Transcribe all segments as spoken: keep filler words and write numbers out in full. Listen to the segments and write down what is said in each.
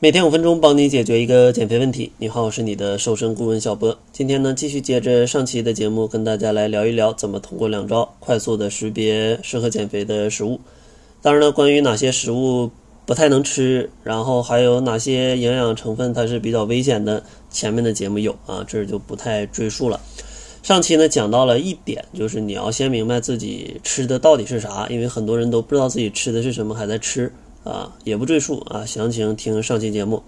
每天五分钟，帮你解决一个减肥问题。你好，我是你的瘦身顾问小波。今天呢，继续接着上期的节目，跟大家来聊一聊怎么通过两招快速的识别适合减肥的食物。当然了，关于哪些食物不太能吃，然后还有哪些营养成分它是比较危险的，前面的节目有啊，这就不太赘述了。上期呢讲到了一点，就是你要先明白自己吃的到底是啥，因为很多人都不知道自己吃的是什么，还在吃。啊，也不赘述啊，详情听上期节目。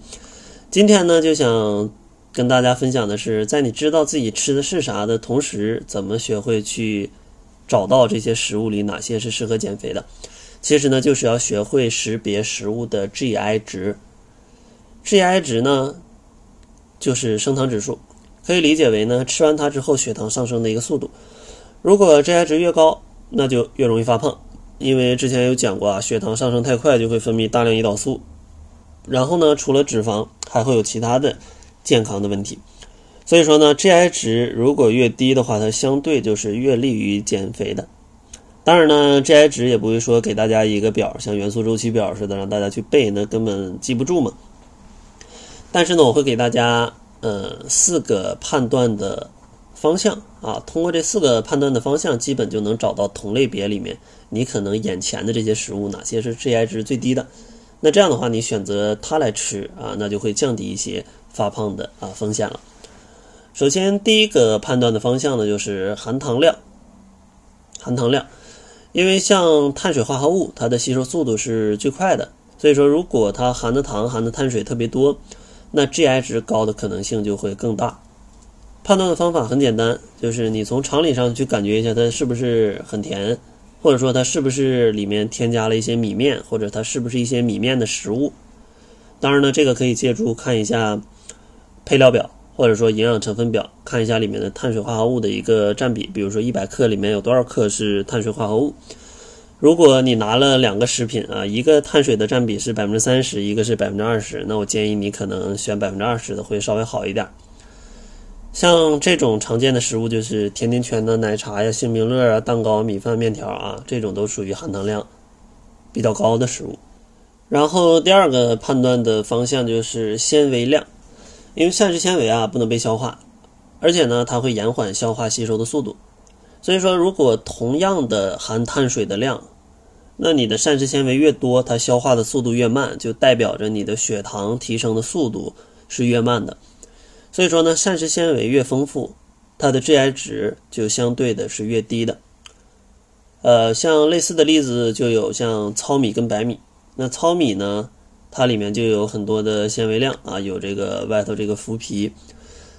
今天呢，就想跟大家分享的是，在你知道自己吃的是啥的同时，怎么学会去找到这些食物里哪些是适合减肥的。其实呢，就是要学会识别食物的 G I 值。G I 值呢，就是升糖指数，可以理解为呢，吃完它之后血糖上升的一个速度。如果 G I 值越高，那就越容易发胖。因为之前有讲过啊，血糖上升太快就会分泌大量胰岛素，然后呢，除了脂肪还会有其他的健康的问题。所以说呢 G I 值如果越低的话，它相对就是越利于减肥的。当然呢 G I 值也不会说给大家一个表，像元素周期表似的让大家去背，那根本记不住嘛。但是呢，我会给大家呃四个判断的方向啊，通过这四个判断的方向，基本就能找到同类别里面你可能眼前的这些食物哪些是 G I 值最低的。那这样的话，你选择它来吃啊，那就会降低一些发胖的啊风险了。首先第一个判断的方向呢，就是含糖量。含糖量，因为像碳水化合物它的吸收速度是最快的，所以说如果它含的糖含的碳水特别多，那 G I 值高的可能性就会更大。判断的方法很简单，就是你从常理上去感觉一下它是不是很甜，或者说它是不是里面添加了一些米面，或者它是不是一些米面的食物。当然呢，这个可以借助看一下配料表，或者说营养成分表，看一下里面的碳水化合物的一个占比，比如说一百克里面有多少克是碳水化合物。如果你拿了两个食品啊，一个碳水的占比是 百分之三十， 一个是 百分之二十， 那我建议你可能选 百分之二十 的会稍微好一点。像这种常见的食物就是甜甜圈的奶茶呀、星冰乐啊、蛋糕、米饭、面条啊，这种都属于含糖量比较高的食物。然后第二个判断的方向就是纤维量，因为膳食纤维啊不能被消化，而且呢它会延缓消化吸收的速度。所以说如果同样的含碳水的量，那你的膳食纤维越多，它消化的速度越慢，就代表着你的血糖提升的速度是越慢的。所以说呢，膳食纤维越丰富，它的 G I 值就相对的是越低的。呃，像类似的例子就有像糙米跟白米。那糙米呢，它里面就有很多的纤维量啊，有这个外头这个麸皮。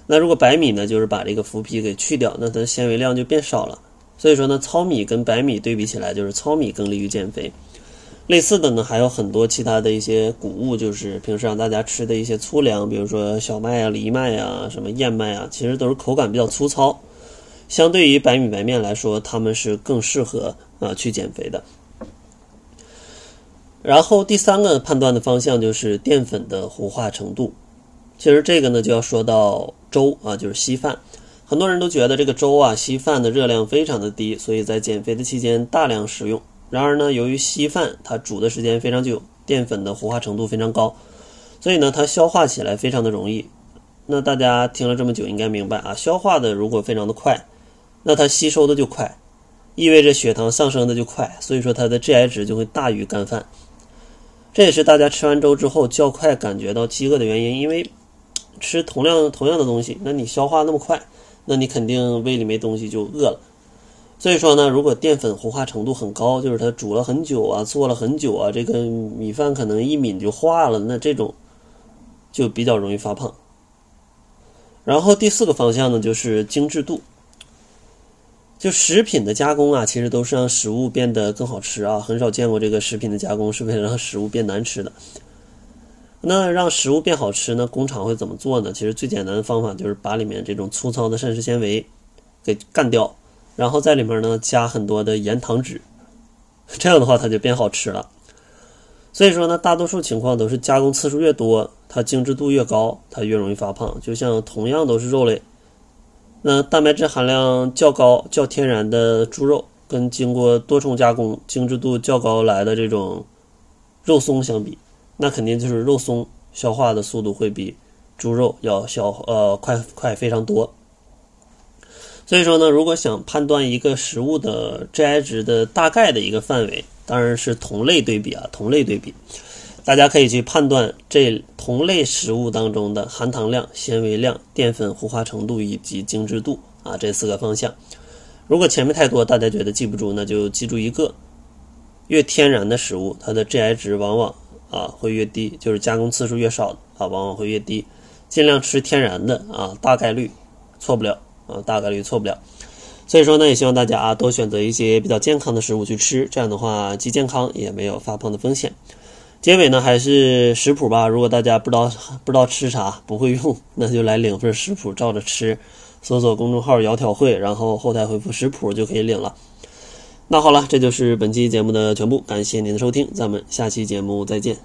那如果白米呢，就是把这个麸皮给去掉，那它的纤维量就变少了。所以说呢，糙米跟白米对比起来，就是糙米更利于减肥。类似的呢，还有很多其他的一些谷物，就是平时让大家吃的一些粗粮，比如说小麦啊、藜麦啊、什么燕麦啊，其实都是口感比较粗糙，相对于白米白面来说，它们是更适合啊去减肥的。然后第三个判断的方向就是淀粉的糊化程度。其实这个呢就要说到粥啊，就是稀饭。很多人都觉得这个粥啊、稀饭的热量非常的低，所以在减肥的期间大量食用。然而呢，由于稀饭它煮的时间非常久，淀粉的糊化程度非常高，所以呢它消化起来非常的容易。那大家听了这么久应该明白啊，消化的如果非常的快，那它吸收的就快，意味着血糖上升的就快，所以说它的 G I 值就会大于干饭。这也是大家吃完粥之后较快感觉到饥饿的原因，因为吃同样同样的东西，那你消化那么快，那你肯定胃里没东西就饿了。所以说呢，如果淀粉糊化程度很高，就是它煮了很久啊，做了很久啊，这个米饭可能一抿就化了，那这种就比较容易发胖。然后第四个方向呢，就是精致度。就食品的加工啊，其实都是让食物变得更好吃啊，很少见过这个食品的加工是为了让食物变难吃的。那让食物变好吃呢，工厂会怎么做呢？其实最简单的方法就是把里面这种粗糙的膳食纤维给干掉，然后在里面呢加很多的盐糖脂，这样的话它就变好吃了。所以说呢，大多数情况都是加工次数越多，它精致度越高，它越容易发胖。就像同样都是肉类，那蛋白质含量较高较天然的猪肉，跟经过多重加工精致度较高来的这种肉松相比，那肯定就是肉松消化的速度会比猪肉要消呃快快非常多。所以说呢，如果想判断一个食物的 G I 值的大概的一个范围，当然是同类对比啊，同类对比，大家可以去判断这同类食物当中的含糖量、纤维量、淀粉糊化程度以及精致度啊这四个方向。如果前面太多大家觉得记不住，那就记住一个，越天然的食物它的 G I 值往往啊会越低，就是加工次数越少啊往往会越低，尽量吃天然的啊，大概率错不了啊，大概率错不了。所以说呢，也希望大家啊多选择一些比较健康的食物去吃，这样的话既健康也没有发胖的风险。结尾呢还是食谱吧，如果大家不知道不知道吃啥不会用，那就来领份食谱照着吃，搜索公众号窈窕会，然后后台回复食谱就可以领了。那好了，这就是本期节目的全部，感谢您的收听，咱们下期节目再见。